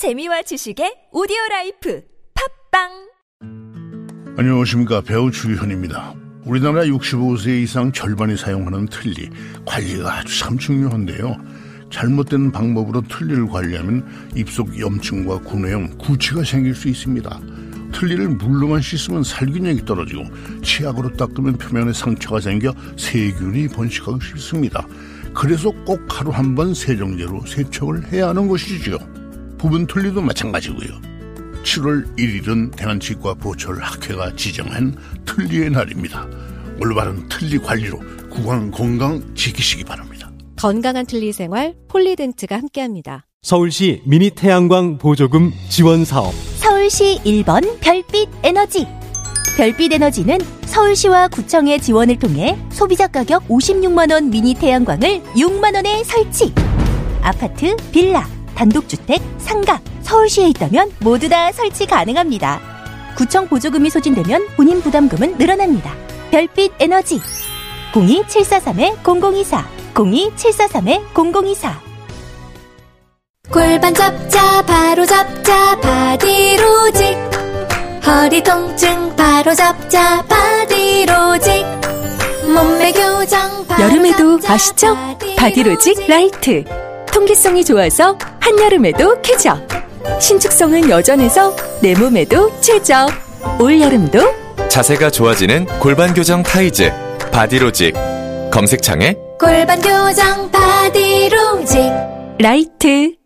재미와 지식의 오디오라이프 팝빵. 안녕하십니까, 배우 주현입니다. 우리나라 65세 이상 절반이 사용하는 틀니 관리가 아주 참 중요한데요. 잘못된 방법으로 틀니를 관리하면 입속 염증과 구내염, 구취가 생길 수 있습니다. 틀니를 물로만 씻으면 살균력이 떨어지고 치약으로 닦으면 표면에 상처가 생겨 세균이 번식하기 쉽습니다. 그래서 꼭 하루 한 번 세정제로 세척을 해야 하는 것이죠. 부분 틀니도 마찬가지고요. 7월 1일은 대한치과 보철학회가 지정한 틀니의 날입니다. 올바른 틀니 관리로 구강 건강 지키시기 바랍니다. 건강한 틀니 생활, 폴리덴츠가 함께합니다. 서울시 미니태양광 보조금 지원사업, 서울시 1번 별빛에너지. 별빛에너지는 서울시와 구청의 지원을 통해 소비자 가격 56만원 미니태양광을 6만원에 설치. 아파트, 빌라, 단독주택, 상가, 서울시에 있다면 모두 다 설치 가능합니다. 구청 보조금이 소진되면 본인 부담금은 늘어납니다. 별빛에너지 02743-0024 02743-0024. 골반 잡자 바로 잡자 바디로직. 허리 통증 바로 잡자 바디로직. 몸매 교정 바로 여름에도 잡자, 아시죠? 바디로직 라이트. 통기성이 좋아서 한여름에도 쾌적, 신축성은 여전해서 내 몸에도 최적, 올여름도 자세가 좋아지는 골반교정 타이즈 바디로직. 검색창에 골반교정 바디로직 라이트.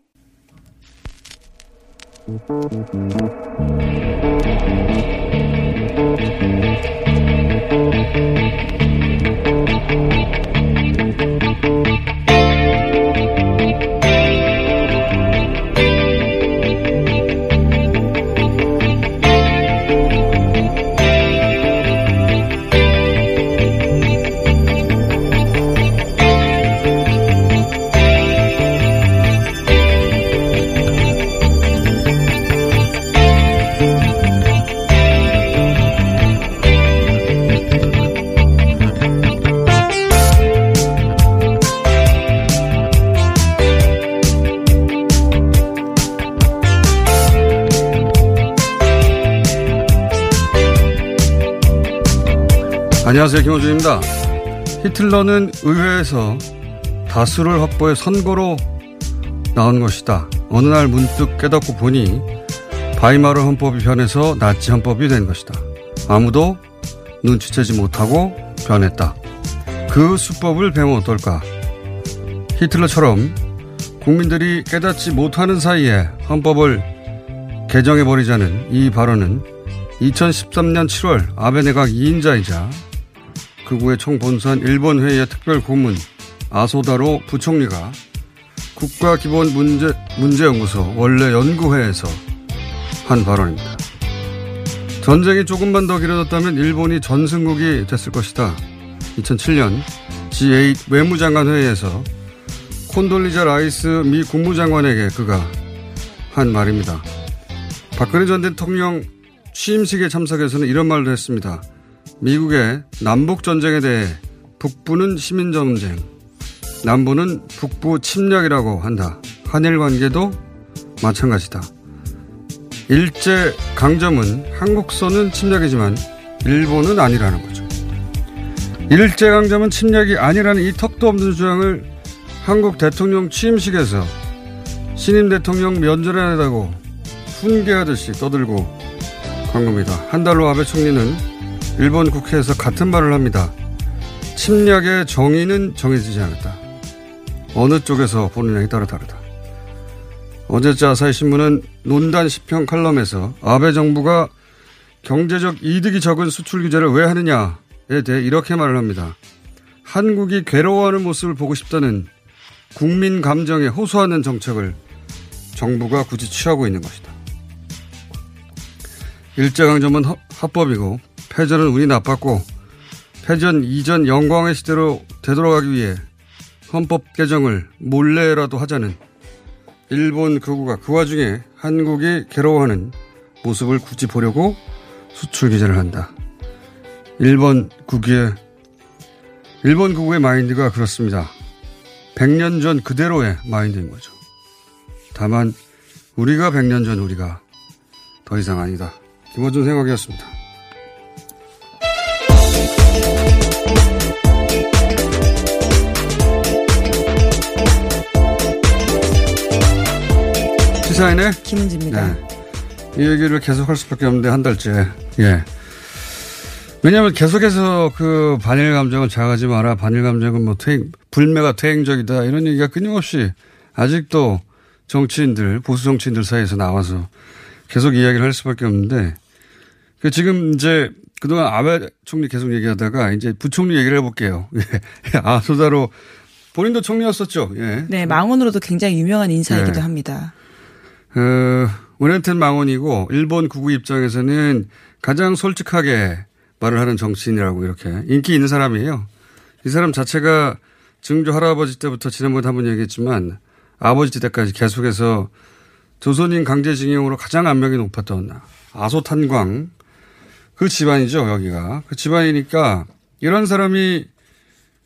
안녕하세요, 김어준입니다. 히틀러는 의회에서 다수를 확보해 선거로 나온 것이다. 어느 날 문득 깨닫고 보니 바이마르 헌법이 변해서 나치 헌법이 된 것이다. 아무도 눈치채지 못하고 변했다. 그 수법을 배우면 어떨까. 히틀러처럼 국민들이 깨닫지 못하는 사이에 헌법을 개정해버리자는 이 발언은 2013년 7월 아베 내각 2인자이자 극우의 총본산 일본 회의의 특별 고문 아소다로 부총리가 국가기본문제연구소 원래 연구회에서 한 발언입니다. 전쟁이 조금만 더 길어졌다면 일본이 전승국이 됐을 것이다. 2007년 G8 외무장관 회의에서 콘돌리자 라이스 미 국무장관에게 그가 한 말입니다. 박근혜 전 대통령 취임식에 참석해서는 이런 말도 했습니다. 미국의 남북전쟁에 대해 북부는 시민전쟁, 남부는 북부 침략이라고 한다. 한일관계도 마찬가지다. 일제강점은 한국서는 침략이지만 일본은 아니라는 거죠. 일제강점은 침략이 아니라는 이 턱도 없는 주장을 한국 대통령 취임식에서 신임 대통령 면전에다고 훈계하듯이 떠들고 간 겁니다. 한 달 후 아베 총리는 일본 국회에서 같은 말을 합니다. 침략의 정의는 정해지지 않았다. 어느 쪽에서 보느냐에 따라 다르다. 어제자 아사히신문은 논단 시평 칼럼에서 아베 정부가 경제적 이득이 적은 수출 규제를 왜 하느냐에 대해 이렇게 말을 합니다. 한국이 괴로워하는 모습을 보고 싶다는 국민 감정에 호소하는 정책을 정부가 굳이 취하고 있는 것이다. 일제강점은 합법이고 패전은 운이 나빴고 패전 이전 영광의 시대로 되돌아가기 위해 헌법 개정을 몰래라도 하자는 일본 극우가 그 와중에 한국이 괴로워하는 모습을 굳이 보려고 수출 규제를 한다. 일본 극우의 마인드가 그렇습니다. 100년 전 그대로의 마인드인 거죠. 다만 우리가 100년 전 우리가 더 이상 아니다. 김어준 생각이었습니다. 시사인의 김은지입니다. 네. 이 얘기를 계속할 수밖에 없는데 한 달째. 예. 왜냐하면 계속해서 그 반일 감정은 자극하지 마라. 반일 감정은 뭐 불매가 퇴행적이다 이런 얘기가 끊임없이 아직도 정치인들 보수 정치인들 사이에서 나와서 계속 이야기를 할 수밖에 없는데 지금 이제 그동안 아베 총리 계속 얘기하다가 이제 부총리 얘기를 해볼게요. 예. 아소다로 본인도 총리였었죠. 예. 네, 망원으로도 굉장히 유명한 인사이기도 예. 합니다. 우리한테는 망언이고 일본 국우 입장에서는 가장 솔직하게 말을 하는 정치인이라고 이렇게 인기 있는 사람이에요. 이 사람 자체가 증조 할아버지 때부터 지난번에 한번 얘기했지만 아버지 때까지 계속해서 조선인 강제징용으로 가장 압력이 높았던 아소탄광 그 집안이죠 여기가. 그 집안이니까 이런 사람이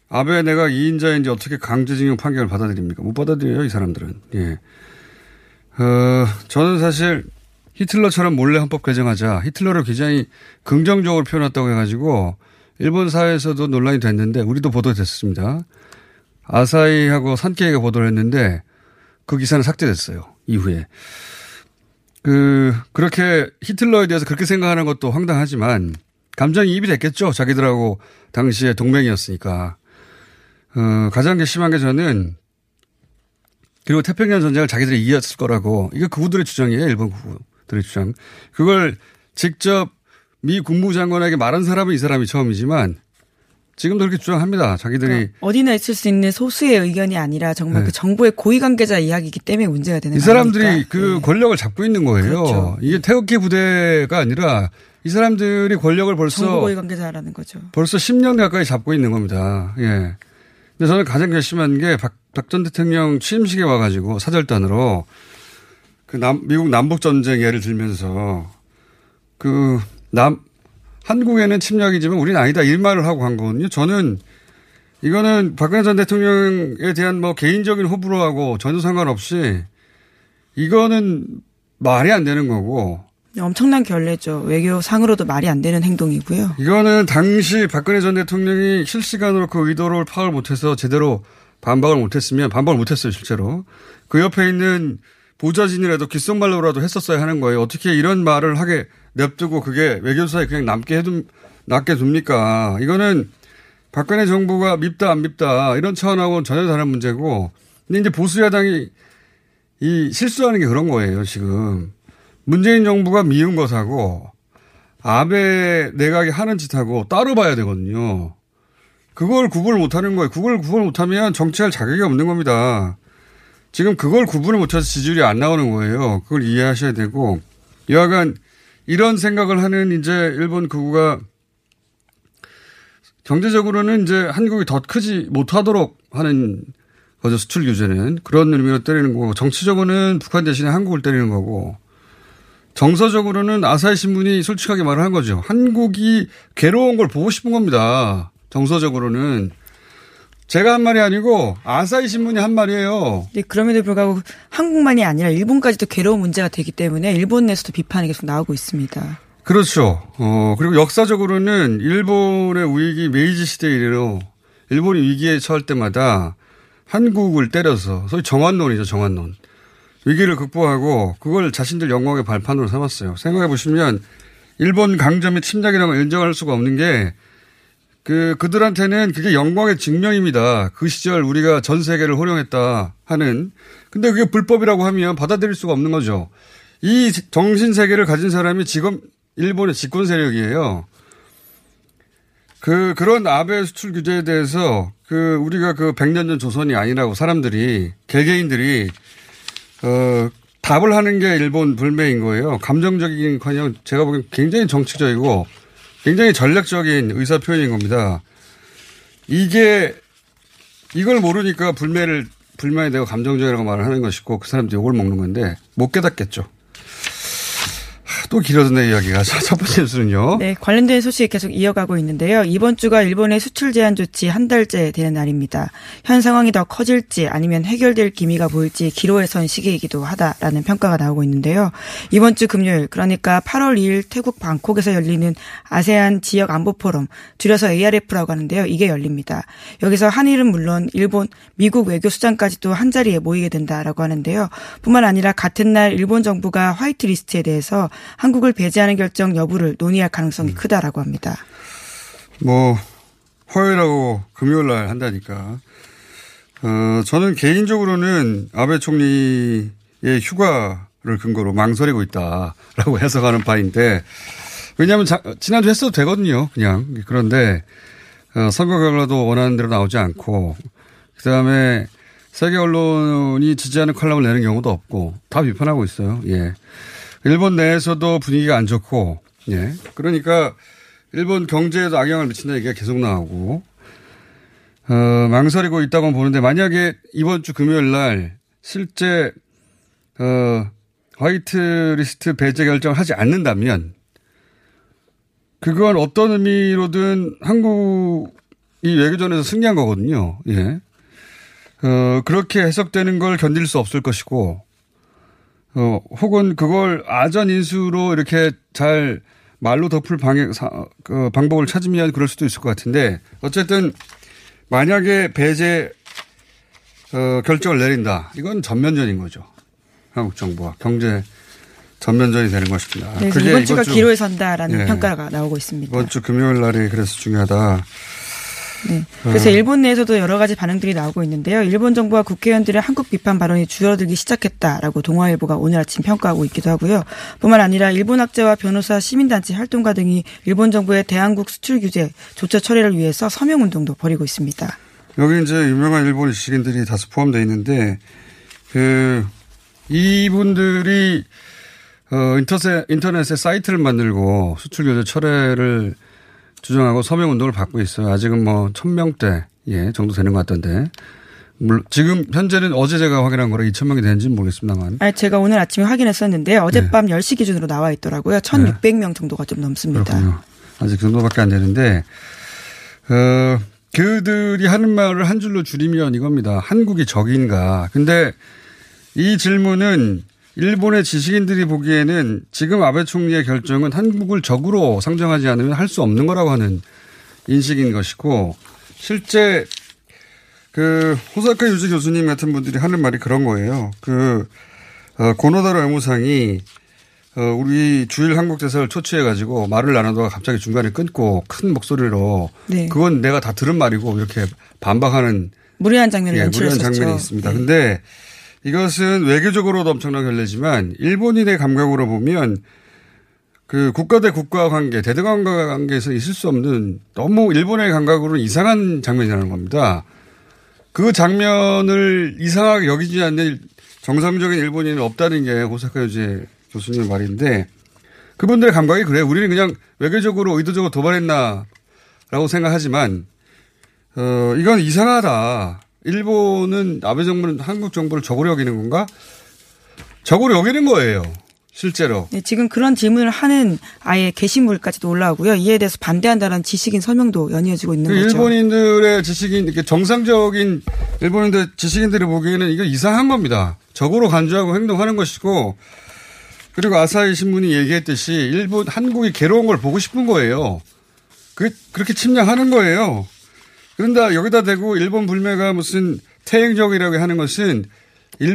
아베 내가 2인자인지 어떻게 강제징용 판결을 받아들입니까? 못 받아들여요 이 사람들은. 예. 저는 사실 히틀러처럼 몰래 헌법 개정하자 히틀러를 굉장히 긍정적으로 표현했다고 해가지고 일본 사회에서도 논란이 됐는데 우리도 보도됐습니다. 아사히하고 산케이가 보도를 했는데 그 기사는 삭제됐어요. 이후에. 그렇게 히틀러에 대해서 그렇게 생각하는 것도 황당하지만 감정이입이 됐겠죠. 자기들하고 당시에 동맹이었으니까. 가장 심한 게 저는 그리고 태평양 전쟁을 자기들이 이겼을 거라고. 이게 그우들의 주장이에요. 일본 그우들의 주장. 그걸 직접 미 국무장관에게 말한 사람은 이 사람이 처음이지만 지금도 그렇게 주장합니다. 자기들이. 그러니까 어디나 있을 수 있는 소수의 의견이 아니라 정말 네. 그 정부의 고위관계자 이야기이기 때문에 문제가 되는 거니까. 이 사람들이 아닙니까? 그 네. 권력을 잡고 있는 거예요. 그렇죠. 이게 태극기 부대가 아니라 이 사람들이 권력을 벌써. 정부 고위관계자라는 거죠. 벌써 10년 가까이 잡고 있는 겁니다. 예. 근데 저는 가장 결심한 게 박 전 대통령 취임식에 와가지고 사절단으로 그 미국 남북전쟁 예를 들면서 그 한국에는 침략이지만 우리는 아니다. 이 말을 하고 간 거거든요. 저는 이거는 박근혜 전 대통령에 대한 뭐 개인적인 호불호하고 전혀 상관없이 이거는 말이 안 되는 거고. 엄청난 결례죠. 외교상으로도 말이 안 되는 행동이고요. 이거는 당시 박근혜 전 대통령이 실시간으로 그 의도를 파악을 못해서 제대로 반박을 못했어요 실제로. 그 옆에 있는 보좌진이라도 귓속말로라도 했었어야 하는 거예요. 어떻게 이런 말을 하게 냅두고 그게 외교사에 그냥 남게 둡니까. 이거는 박근혜 정부가 밉다 안 밉다 이런 차원하고는 전혀 다른 문제고. 근데 이제 보수야당이 이 실수하는 게 그런 거예요 지금. 문재인 정부가 미운 것하고 아베 내각이 하는 짓하고 따로 봐야 되거든요. 그걸 구분을 못하는 거예요. 그걸 구분을 못하면 정치할 자격이 없는 겁니다. 지금 그걸 구분을 못해서 지지율이 안 나오는 거예요. 그걸 이해하셔야 되고 여하간 이런 생각을 하는 이제 일본 극우가 경제적으로는 이제 한국이 더 크지 못하도록 하는 거죠. 수출 규제는 그런 의미로 때리는 거고 정치적으로는 북한 대신에 한국을 때리는 거고 정서적으로는 아사히 신문이 솔직하게 말을 한 거죠. 한국이 괴로운 걸 보고 싶은 겁니다. 정서적으로는. 제가 한 말이 아니고 아사히 신문이 한 말이에요. 네, 그럼에도 불구하고 한국만이 아니라 일본까지도 괴로운 문제가 되기 때문에 일본 내에서도 비판이 계속 나오고 있습니다. 그렇죠. 그리고 역사적으로는 일본의 우익이 메이지 시대 이래로 일본이 위기에 처할 때마다 한국을 때려서 소위 정한론이죠. 정한론. 위기를 극복하고 그걸 자신들 영광의 발판으로 삼았어요. 생각해 보시면 일본 강점이 침략이라고 인정할 수가 없는 게 그들한테는 그게 영광의 증명입니다. 그 시절 우리가 전 세계를 호령했다 하는. 근데 그게 불법이라고 하면 받아들일 수가 없는 거죠. 이 정신 세계를 가진 사람이 지금 일본의 집권 세력이에요. 그런 아베 수출 규제에 대해서 우리가 100년 전 조선이 아니라고 사람들이 개개인들이 답을 하는 게 일본 불매인 거예요. 감정적인 관념 제가 보기엔 굉장히 정치적이고 굉장히 전략적인 의사 표현인 겁니다. 이걸 모르니까 불만이 되고 감정적이라고 말을 하는 것이고 그 사람들이 욕을 먹는 건데 못 깨닫겠죠. 또 길어졌네, 이야기가. 첫 번째 뉴스는요. 네, 관련된 소식 계속 이어가고 있는데요. 이번 주가 일본의 수출 제한 조치 한 달째 되는 날입니다. 현 상황이 더 커질지 아니면 해결될 기미가 보일지 기로에 선 시기이기도 하다라는 평가가 나오고 있는데요. 이번 주 금요일, 그러니까 8월 2일 태국 방콕에서 열리는 아세안 지역 안보 포럼, 줄여서 ARF라고 하는데요. 이게 열립니다. 여기서 한일은 물론 일본, 미국 외교수장까지도 한자리에 모이게 된다라고 하는데요. 뿐만 아니라 같은 날 일본 정부가 화이트리스트에 대해서 한국을 배제하는 결정 여부를 논의할 가능성이 크다라고 합니다. 뭐 화요일하고 금요일날 한다니까. 저는 개인적으로는 아베 총리의 휴가를 근거로 망설이고 있다라고 해석하는 바인데, 왜냐하면 지난주 했어도 되거든요. 그냥. 그런데 선거 결과도 원하는 대로 나오지 않고, 그다음에 세계 언론이 지지하는 칼럼을 내는 경우도 없고 다 비판하고 있어요. 예. 일본 내에서도 분위기가 안 좋고, 예. 그러니까, 일본 경제에도 악영향을 미친다 얘기가 계속 나오고, 망설이고 있다고 보는데, 만약에 이번 주 금요일 날, 실제, 화이트 리스트 배제 결정을 하지 않는다면, 그건 어떤 의미로든 한국이 외교전에서 승리한 거거든요. 예. 그렇게 해석되는 걸 견딜 수 없을 것이고, 혹은 그걸 아전인수로 이렇게 잘 말로 덮을 방법을 찾으면 그럴 수도 있을 것 같은데, 어쨌든 만약에 배제 결정을 내린다. 이건 전면전인 거죠. 한국 정부와 경제 전면전이 되는 것입니다. 네, 그게 이번 주가 기로에 선다라는, 예, 평가가 나오고 있습니다. 이번 주 금요일 날이 그래서 중요하다. 네. 그래서 일본 내에서도 여러 가지 반응들이 나오고 있는데요. 일본 정부와 국회의원들의 한국 비판 발언이 줄어들기 시작했다라고 동아일보가 오늘 아침 평가하고 있기도 하고요. 뿐만 아니라 일본 학자와 변호사, 시민단체 활동가 등이 일본 정부의 대한국 수출 규제 조처 철회를 위해서 서명운동도 벌이고 있습니다. 여기 이제 유명한 일본 지식인들이 다수 포함되어 있는데, 이분들이 인터넷에 사이트를 만들고 수출 규제 철회를 주장하고 서명 운동을 받고 있어요. 아직은 뭐 1,000명대 정도 되는 것 같던데. 물론 지금 현재는 어제 제가 확인한 거라 2,000명이 되는지는 모르겠습니다만. 아니, 제가 오늘 아침에 확인했었는데 어젯밤, 네, 10시 기준으로 나와 있더라고요. 1,600명 정도가 좀 넘습니다. 그렇군요. 아직 그 정도밖에 안 되는데, 그들이 하는 말을 한 줄로 줄이면 이겁니다. 한국이 적인가. 근데 이 질문은 일본의 지식인들이 보기에는 지금 아베 총리의 결정은 한국을 적으로 상정하지 않으면 할 수 없는 거라고 하는 인식인 것이고, 실제 그 호사카 유즈 교수님 같은 분들이 하는 말이 그런 거예요. 그 고노다로 외무상이 우리 주일 한국 대사를 초치해 가지고 말을 나누다가 갑자기 중간에 끊고 큰 목소리로, 네, 그건 내가 다 들은 말이고 이렇게 반박하는 무례한 장면이, 예, 무례한 장면이 있습니다. 그런데, 네, 이것은 외교적으로도 엄청난 결례지만 일본인의 감각으로 보면 그 국가 대 국가 관계, 대등관계 관계에서 있을 수 없는 너무 일본의 감각으로는 이상한 장면이라는 겁니다. 그 장면을 이상하게 여기지 않는 정상적인 일본인은 없다는 게 호사카 유지 교수님 말인데, 그분들의 감각이 그래요. 우리는 그냥 외교적으로 의도적으로 도발했나라고 생각하지만, 이건 이상하다. 일본은 아베 정부는 한국 정부를 적으로 여기는 건가? 적으로 여기는 거예요. 실제로. 네, 지금 그런 질문을 하는 아예 게시물까지도 올라오고요. 이에 대해서 반대한다는 지식인 서명도 연이어지고 있는 거죠. 일본인들의 지식인, 이렇게 정상적인 일본인들 지식인들이 보기에는 이거 이상한 겁니다. 적으로 간주하고 행동하는 것이고, 그리고 아사히 신문이 얘기했듯이 일본, 한국이 괴로운 걸 보고 싶은 거예요. 그렇게 침략하는 거예요. 그런데 여기다 대고 일본 불매가 무슨 태행적이라고 하는 것은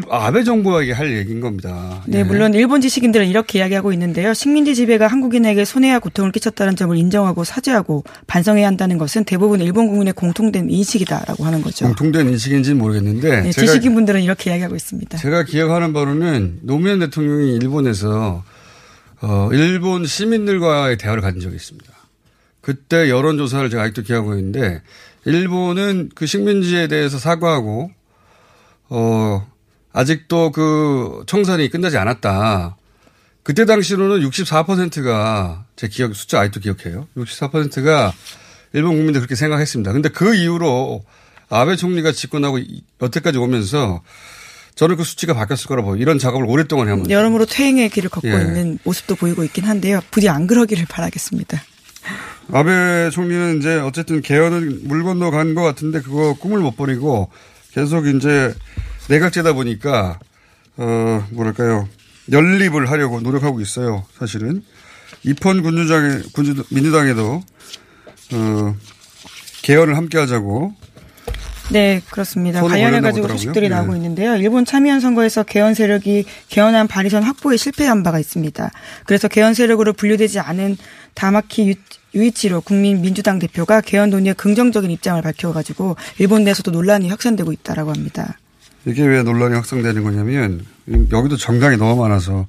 아베 정부에게 할 얘기인 겁니다. 네, 예. 물론 일본 지식인들은 이렇게 이야기하고 있는데요. 식민지 지배가 한국인에게 손해와 고통을 끼쳤다는 점을 인정하고 사죄하고 반성해야 한다는 것은 대부분 일본 국민의 공통된 인식이다라고 하는 거죠. 공통된 인식인지는 모르겠는데. 네, 지식인분들은 이렇게 이야기하고 있습니다. 제가 기억하는 바로는 노무현 대통령이 일본에서 일본 시민들과의 대화를 가진 적이 있습니다. 그때 여론조사를 제가 아직도 기억하고 있는데, 일본은 그 식민지에 대해서 사과하고, 아직도 그 청산이 끝나지 않았다. 그때 당시로는 64%가, 제 기억, 숫자 아직도 기억해요. 64%가 일본 국민들 그렇게 생각했습니다. 근데 그 이후로 아베 총리가 집권하고 여태까지 오면서 저는 그 수치가 바뀌었을 거라 보여요. 이런 작업을 오랫동안 해야 합니다. 여러모로 퇴행의 길을 걷고 있는 모습도 보이고 있긴 한데요. 부디 안 그러기를 바라겠습니다. 아베 총리는 이제 어쨌든 개헌은 물 건너 간 것 같은데 그거 꿈을 못 버리고 계속 이제 내각제다 보니까 뭐랄까요. 연립을 하려고 노력하고 있어요. 사실은. 입헌 민주당에도 개헌을 함께 하자고. 네, 그렇습니다. 관련해 가지고 소식들이 나오고 있는데요. 일본 참의원 선거에서 개헌 세력이 개헌안 발의선 확보에 실패한 바가 있습니다. 그래서 개헌 세력으로 분류되지 않은 다마키 유이치로 국민민주당 대표가 개헌 논의에 긍정적인 입장을 밝혀가지고 일본 내에서도 논란이 확산되고 있다라고 합니다. 이게 왜 논란이 확산되는 거냐면 여기도 정당이 너무 많아서.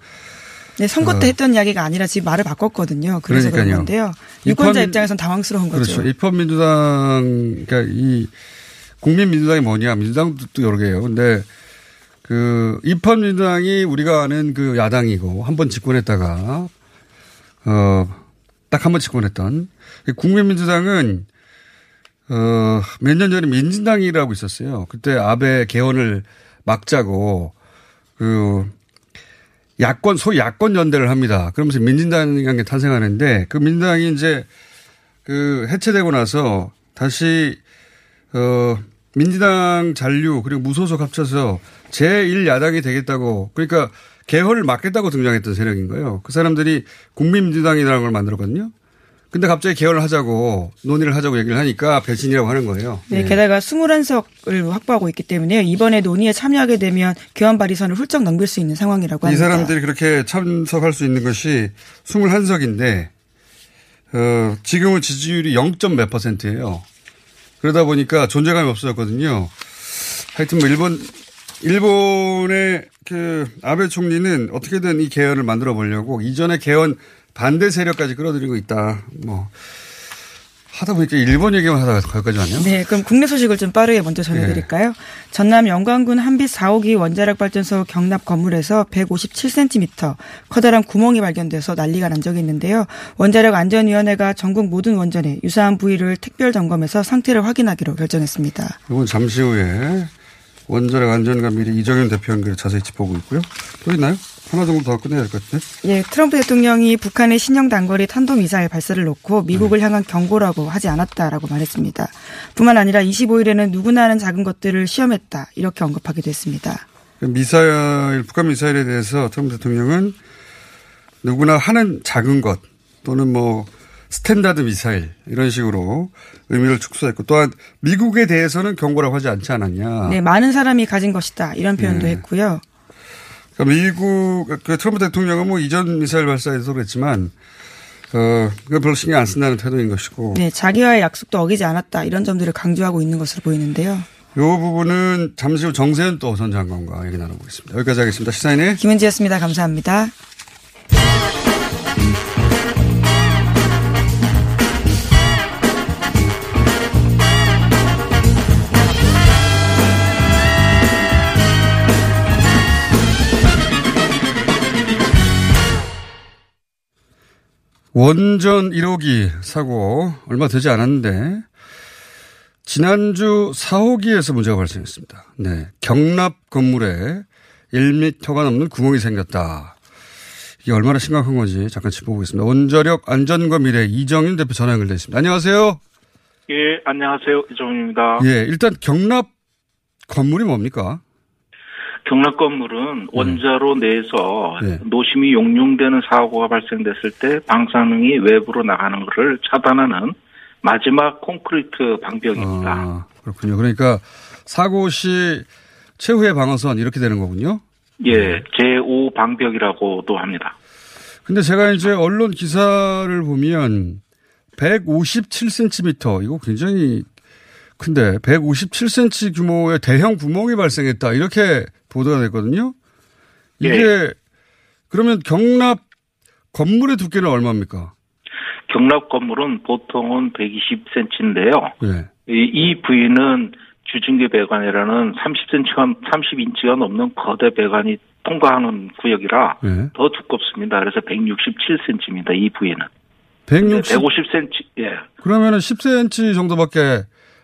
네, 선거 때 했던 이야기가 아니라 지금 말을 바꿨거든요. 그래서 그런 건데요. 유권자 입장에서는 당황스러운 거죠. 그렇죠. 입헌민주당, 그러니까 이 국민민주당이 뭐냐. 민주당도 여러 개예요. 근데 그 입헌민주당이 우리가 아는 그 야당이고 한 번 집권했다가 딱 한 번 집권했던 국민민주당은 몇 년 전에 민진당이라고 있었어요. 그때 아베 개헌을 막자고 그 야권, 소위 야권 연대를 합니다. 그러면서 민진당이라는 게 탄생하는데 그 민진당이 이제 그 해체되고 나서 다시 민진당 잔류 그리고 무소속 합쳐서 제1야당이 되겠다고 그러니까 개헌을 막겠다고 등장했던 세력인 거예요. 그 사람들이 국민민주당이라는 걸 만들었거든요. 근데 갑자기 개헌을 하자고 논의를 하자고 얘기를 하니까 배신이라고 하는 거예요. 네, 게다가 21석을 확보하고 있기 때문에 이번에 논의에 참여하게 되면 개헌 발의선을 훌쩍 넘길 수 있는 상황이라고 합니다. 이 사람들이 그렇게 참석할 수 있는 것이 21석인데 지금은 지지율이 0.몇 %예요. 그러다 보니까 존재감이 없어졌거든요. 하여튼 뭐 일본의 그 아베 총리는 어떻게든 이 개헌을 만들어 보려고 이전에 개헌 반대 세력까지 끌어들이고 있다. 뭐 하다 보니까 일본 얘기만 하다가 거기까지 왔네요. 네, 그럼 국내 소식을 좀 빠르게 먼저 전해드릴까요? 네. 전남 영광군 한빛 4호기 원자력발전소 경납 건물에서 157cm 커다란 구멍이 발견돼서 난리가 난 적이 있는데요. 원자력안전위원회가 전국 모든 원전의 유사한 부위를 특별 점검해서 상태를 확인하기로 결정했습니다. 이건 잠시 후에 원자력안전관리위 이정윤 대표 연결 자세히 짚어보고 있고요. 또 있나요? 하나 정도 더 끝내야 될 것 같은데. 예, 트럼프 대통령이 북한의 신형 단거리 탄도미사일 발사를 놓고 미국을 향한 경고라고 하지 않았다라고 말했습니다. 뿐만 아니라 25일에는 누구나 하는 작은 것들을 시험했다 이렇게 언급하기도 했습니다. 미사일, 북한 미사일에 대해서 트럼프 대통령은 누구나 하는 작은 것 또는 뭐 스탠다드 미사일 이런 식으로 의미를 축소했고 또한 미국에 대해서는 경고라고 하지 않지 않았냐. 네, 많은 사람이 가진 것이다 이런 표현도 했고요. 그러니까 미국 트럼프 대통령은 뭐 이전 미사일 발사에서 그랬지만 그걸 별로 신경 안 쓴다는 태도인 것이고. 네, 자기와의 약속도 어기지 않았다 이런 점들을 강조하고 있는 것으로 보이는데요. 이 부분은 잠시 후 정세현 또 전 장관과 얘기 나눠보겠습니다. 여기까지 하겠습니다. 시사인의 김은지였습니다. 감사합니다. 원전 1호기 사고 얼마 되지 않았는데 지난주 4호기에서 문제가 발생했습니다. 네, 경납 건물에 1m가 넘는 구멍이 생겼다. 이게 얼마나 심각한 건지 잠깐 짚어보겠습니다. 원자력 안전과 미래 이정윤 대표 전화 연결되어 있습니다. 안녕하세요. 예, 안녕하세요. 이정윤입니다. 예, 일단 경납 건물이 뭡니까? 경납 건물은 원자로 내에서 노심이 용융되는 사고가 발생됐을 때 방사능이 외부로 나가는 것을 차단하는 마지막 콘크리트 방벽입니다. 아, 그렇군요. 그러니까 사고 시 최후의 방어선 이렇게 되는 거군요. 예, 제5방벽이라고도 합니다. 근데 제가 이제 언론 기사를 보면 157cm 이거 굉장히 근데 157cm 규모의 대형 구멍이 발생했다 이렇게 보도가 됐거든요. 이게 그러면 경납 건물의 두께는 얼마입니까? 경납 건물은 보통은 120cm인데요. 네. 이 부위는 주중계 배관이라는 30인치가 넘는 거대 배관이 통과하는 구역이라 더 두껍습니다. 그래서 167cm입니다. 이 부위는. 150cm. 예. 그러면은 10cm 정도밖에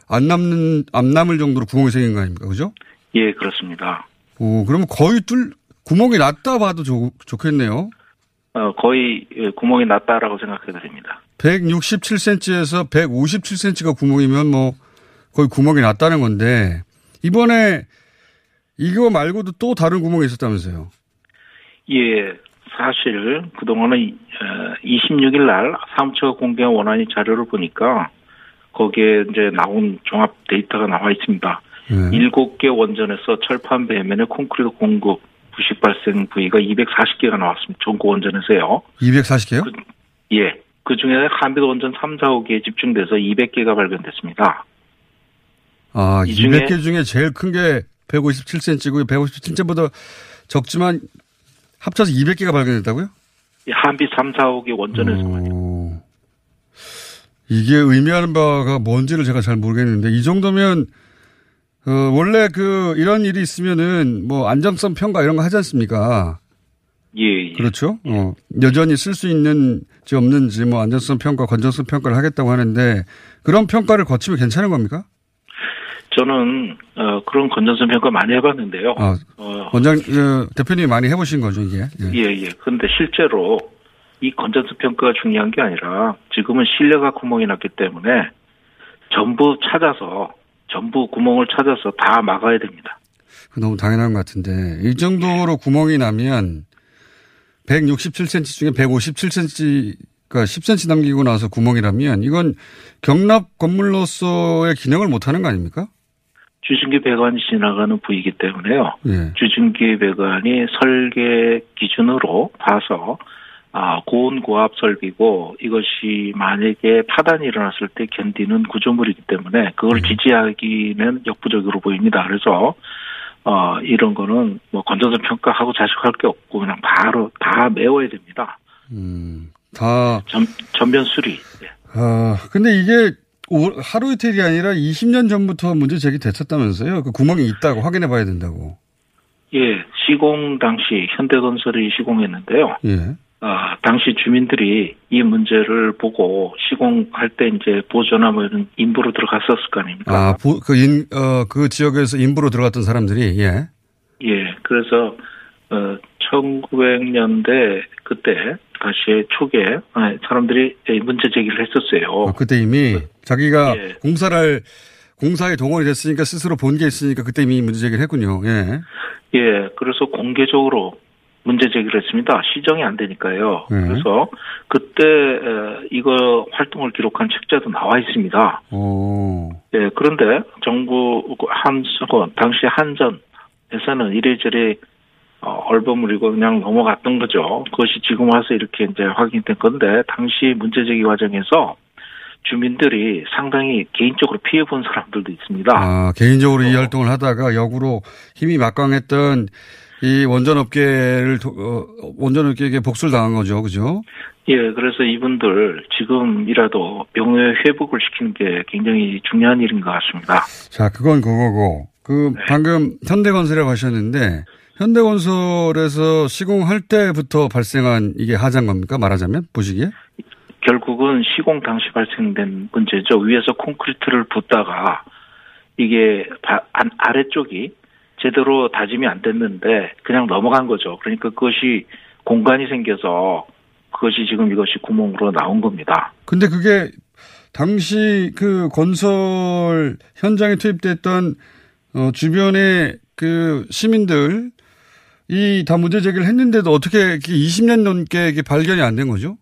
안 남을 정도로 구멍이 생긴 거 아닙니까? 그죠? 예, 그렇습니다. 오, 그러면 거의 구멍이 났다 봐도 좋겠네요. 거의 구멍이 났다라고 생각해드립니다. 167cm에서 157cm가 구멍이면 뭐 거의 구멍이 났다는 건데 이번에 이거 말고도 또 다른 구멍이 있었다면서요? 예, 사실 그동안은 26일 날 사무처가 공개한 원안위 자료를 보니까 거기에 이제 나온 종합 데이터가 나와 있습니다. 네. 7개 원전에서 철판 배면의 콘크리트 공급 부식 발생 부위가 240개가 나왔습니다. 전국 원전에서요. 240개요? 예. 그중에 한빛 원전 3, 4, 5개에 집중돼서 200개가 발견됐습니다. 아, 200개 중에 제일 큰 게 157cm고 157cm보다 적지만 합쳐서 200개가 발견됐다고요? 예, 한빛 3, 4, 5개 원전에서만요. 이게 의미하는 바가 뭔지를 제가 잘 모르겠는데 이 정도면 원래 이런 일이 있으면은 뭐 안정성 평가 이런 거 하지 않습니까? 예. 그렇죠? 예. 여전히 쓸 수 있는지 없는지 뭐 안전성 평가, 건전성 평가를 하겠다고 하는데 그런 평가를 거치면 괜찮은 겁니까? 저는, 그런 건전성 평가 많이 해봤는데요. 아, 대표님이 많이 해보신 거죠, 이게? 예, 예. 그런데 실제로 이 건전성 평가가 중요한 게 아니라 지금은 신뢰가 구멍이 났기 때문에 전부 구멍을 찾아서 다 막아야 됩니다. 너무 당연한 것 같은데 이 정도로 구멍이 나면 167cm 중에 157cm가 10cm 남기고 나서 구멍이라면 이건 격납 건물로서의 기능을 못하는 거 아닙니까? 추진기 배관이 지나가는 부위이기 때문에요. 예. 추진기 배관이 설계 기준으로 봐서 고온 고압 설비고 이것이 만약에 파단이 일어났을 때 견디는 구조물이기 때문에 그걸 지지하기는 역부족으로 보입니다. 그래서 이런 거는 뭐 건전성 평가하고 자식할 게 없고 그냥 바로 다 메워야 됩니다. 다 전면 수리. 네. 근데 이게 하루 이틀이 아니라 20년 전부터 문제 제기됐었다면서요? 그 구멍이 있다고 확인해 봐야 된다고. 예, 시공 당시 현대건설이 시공했는데요. 예. 당시 주민들이 이 문제를 보고 시공할 때 이제 보조나 뭐 이런 인부로 들어갔었을 거 아닙니까? 그 지역에서 인부로 들어갔던 사람들이, 예. 예, 그래서, 1900년대 그때 다시 초기에 사람들이 문제 제기를 했었어요. 그때 이미 자기가 예. 공사에 동원이 됐으니까 스스로 본 게 있으니까 그때 이미 문제 제기를 했군요. 예. 예, 그래서 공개적으로 문제 제기를 했습니다. 시정이 안 되니까요. 그래서 그때 이거 활동을 기록한 책자도 나와 있습니다. 오. 예, 그런데 정부 한수원 당시 한전에서는 이래저래 얼버무리고 그냥 넘어갔던 거죠. 그것이 지금 와서 이렇게 이제 확인된 건데 당시 문제 제기 과정에서 주민들이 상당히 개인적으로 피해본 사람들도 있습니다. 아, 개인적으로 이 활동을 하다가 역으로 힘이 막강했던 이 원전업계에게 복수를 당한 거죠, 그죠? 예, 그래서 이분들 지금이라도 명예 회복을 시키는 게 굉장히 중요한 일인 것 같습니다. 자, 그건 그거고. 네. 방금 현대건설이라고 하셨는데, 현대건설에서 시공할 때부터 발생한 이게 하자인 겁니까? 말하자면? 보시기에? 결국은 시공 당시 발생된 문제죠. 위에서 콘크리트를 붓다가 이게 아래쪽이 제대로 다짐이 안 됐는데 그냥 넘어간 거죠. 그러니까 그것이 공간이 생겨서 그것이 지금 이것이 구멍으로 나온 겁니다. 근데 그게 당시 그 건설 현장에 투입됐던 주변의 그 시민들이 다 문제 제기를 했는데도 어떻게 20년 넘게 발견이 안 된 거죠?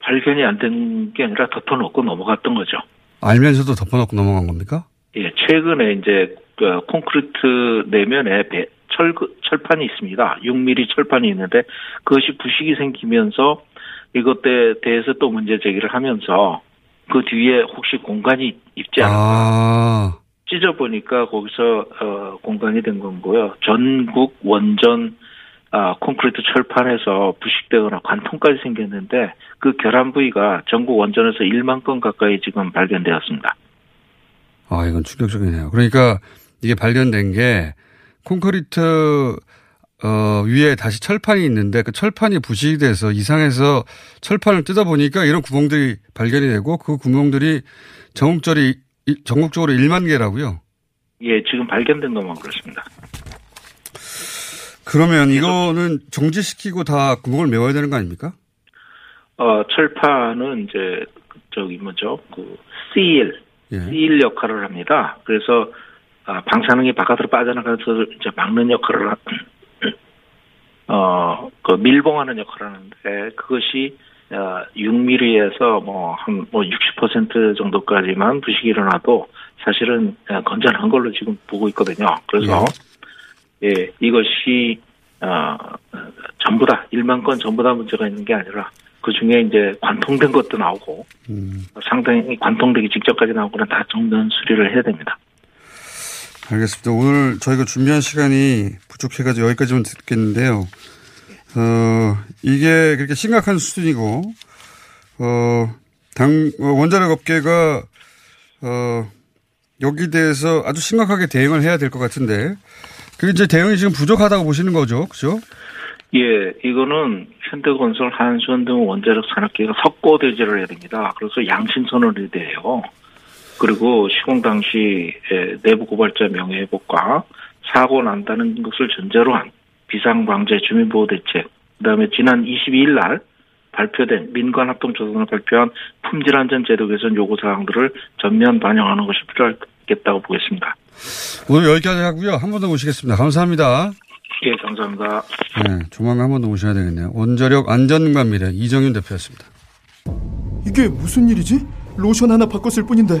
발견이 안 된 게 아니라 덮어놓고 넘어갔던 거죠. 알면서도 덮어놓고 넘어간 겁니까? 예, 최근에 이제 콘크리트 내면에 철판이 있습니다. 6mm 철판이 있는데 그것이 부식이 생기면서 이것에 대해서 또 문제 제기를 하면서 그 뒤에 혹시 공간이 있지 않을까 찢어보니까 거기서 공간이 된 건고요. 전국 원전 콘크리트 철판에서 부식되거나 관통까지 생겼는데 그 결함 부위가 전국 원전에서 1만 건 가까이 지금 발견되었습니다. 아, 이건 충격적이네요. 그러니까 이게 발견된 게 콘크리트 위에 다시 철판이 있는데 그 철판이 부식이 돼서 이상해서 철판을 뜯어보니까 이런 구멍들이 발견이 되고 그 구멍들이 전국적으로 1만 개라고요? 예, 지금 발견된 것만 그렇습니다. 그러면 이거는 정지시키고 다 구멍을 메워야 되는 거 아닙니까? 철판은 이제 C일, C일 역할을 합니다. 그래서 방사능이 바깥으로 빠져나가서 이제 막는 역할을 밀봉하는 역할을 하는데 그것이 6mm에서 한 60% 정도까지만 부식이 일어나도 사실은 건전한 걸로 지금 보고 있거든요. 그래서 이것이 전부 다 일만 건 전부 다 문제가 있는 게 아니라 그 중에 이제 관통된 것도 나오고 상당히 관통되기 직전까지 나오고는 다 정면 수리를 해야 됩니다. 알겠습니다. 오늘 저희가 준비한 시간이 부족해가지고 여기까지만 듣겠는데요. 이게 그렇게 심각한 수준이고, 원자력 업계가, 여기 대해서 아주 심각하게 대응을 해야 될 것 같은데, 그게 이제 대응이 지금 부족하다고 보시는 거죠. 그죠? 예, 이거는 현대건설, 한수원 등 원자력 산업계가 석고 대제를 해야 됩니다. 그래서 양심 선언이 돼요. 그리고 시공 당시 내부 고발자 명예회복과 사고 난다는 것을 전제로 한 비상방제 주민보호 대책, 그다음에 지난 22일 날 발표된 민관합동조선을 발표한 품질안전제도 개선 요구사항들을 전면 반영하는 것이 필요하겠다고 보겠습니다. 오늘 여기까지 하고요. 한 번 더 모시겠습니다. 감사합니다. 예, 감사합니다. 네, 조만간 한 번 더 모셔야 되겠네요. 원자력 안전과 미래 이정윤 대표였습니다. 이게 무슨 일이지? 로션 하나 바꿨을 뿐인데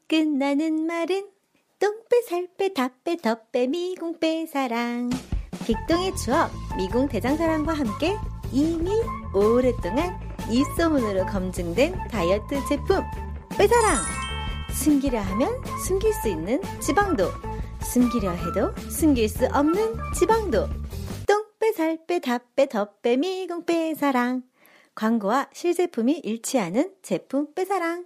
끝나는 말은 똥빼 살빼 다빼 더빼 미공빼 사랑. 빅동의 추억 미궁 대장사랑과 함께 이미 오랫동안 입소문으로 검증된 다이어트 제품 빼사랑. 숨기려 하면 숨길 수 있는 지방도, 숨기려 해도 숨길 수 없는 지방도. 똥빼 살빼 다빼 더빼 미궁 빼사랑. 광고와 실제품이 일치하는 제품 빼사랑.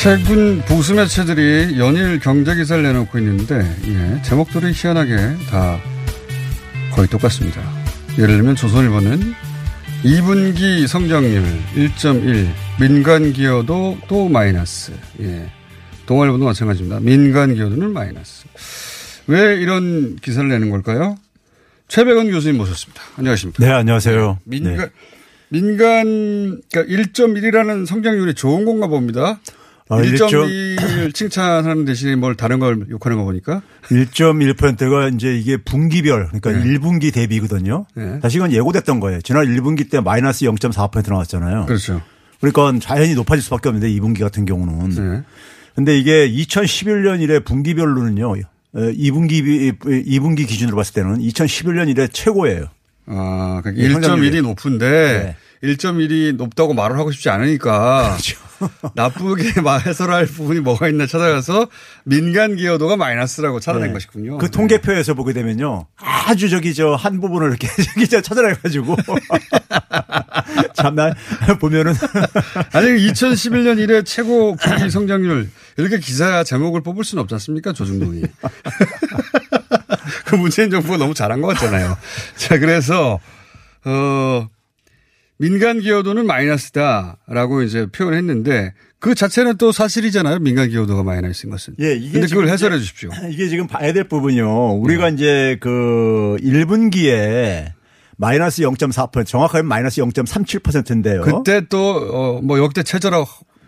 최근 보수 매체들이 연일 경제기사를 내놓고 있는데 제목들이 희한하게 다 거의 똑같습니다. 예를 들면 조선일보는 2분기 성장률 1.1, 민간기여도 또 마이너스. 동아일보도 마찬가지입니다. 민간기여도는 마이너스. 왜 이런 기사를 내는 걸까요? 최배근 교수님 모셨습니다. 안녕하십니까? 네, 안녕하세요. 그러니까 1.1이라는 성장률이 좋은 건가 봅니다. 1.1을 칭찬하는 대신에 뭘 다른 걸 욕하는 거 보니까. 1.1%가 이제 이게 분기별, 그러니까 1분기 대비거든요. 사실 이건 예고됐던 거예요. 지난 1분기 때 마이너스 0.4% 나왔잖아요. 그렇죠. 그러니까 자연히 높아질 수밖에 없는데 2분기 같은 경우는. 그런데 이게 2011년 이래 분기별로는요. 2분기 기준으로 봤을 때는 2011년 이래 최고예요. 아, 그러니까 1.1이 높은데. 1.1이 높다고 말을 하고 싶지 않으니까. 그렇죠. 나쁘게 해설할 부분이 뭐가 있나 찾아가서 민간 기여도가 마이너스라고 찾아낸 것이군요. 그 통계표에서 보게 되면요. 아주 저기 저 한 부분을 이렇게 저기 저 찾아내가지고 참나 보면은 아니 2011년 이래 최고 경기 성장률 이렇게 기사 제목을 뽑을 수는 없지 않습니까 조중동이. 그 문재인 정부가 너무 잘한 것 같잖아요. 자 그래서 민간 기여도는 마이너스다라고 이제 표현했는데. 그 자체는 또 사실이잖아요. 민간 기여도가 마이너스인 것은. 예, 이게. 근데 그걸 해설해 주십시오. 이게 지금 봐야 될 부분이요. 우리가 네. 이제 그 1분기에 마이너스 0.4% 정확하게 마이너스 0.37%인데요. 그때 또 뭐 역대 최저라고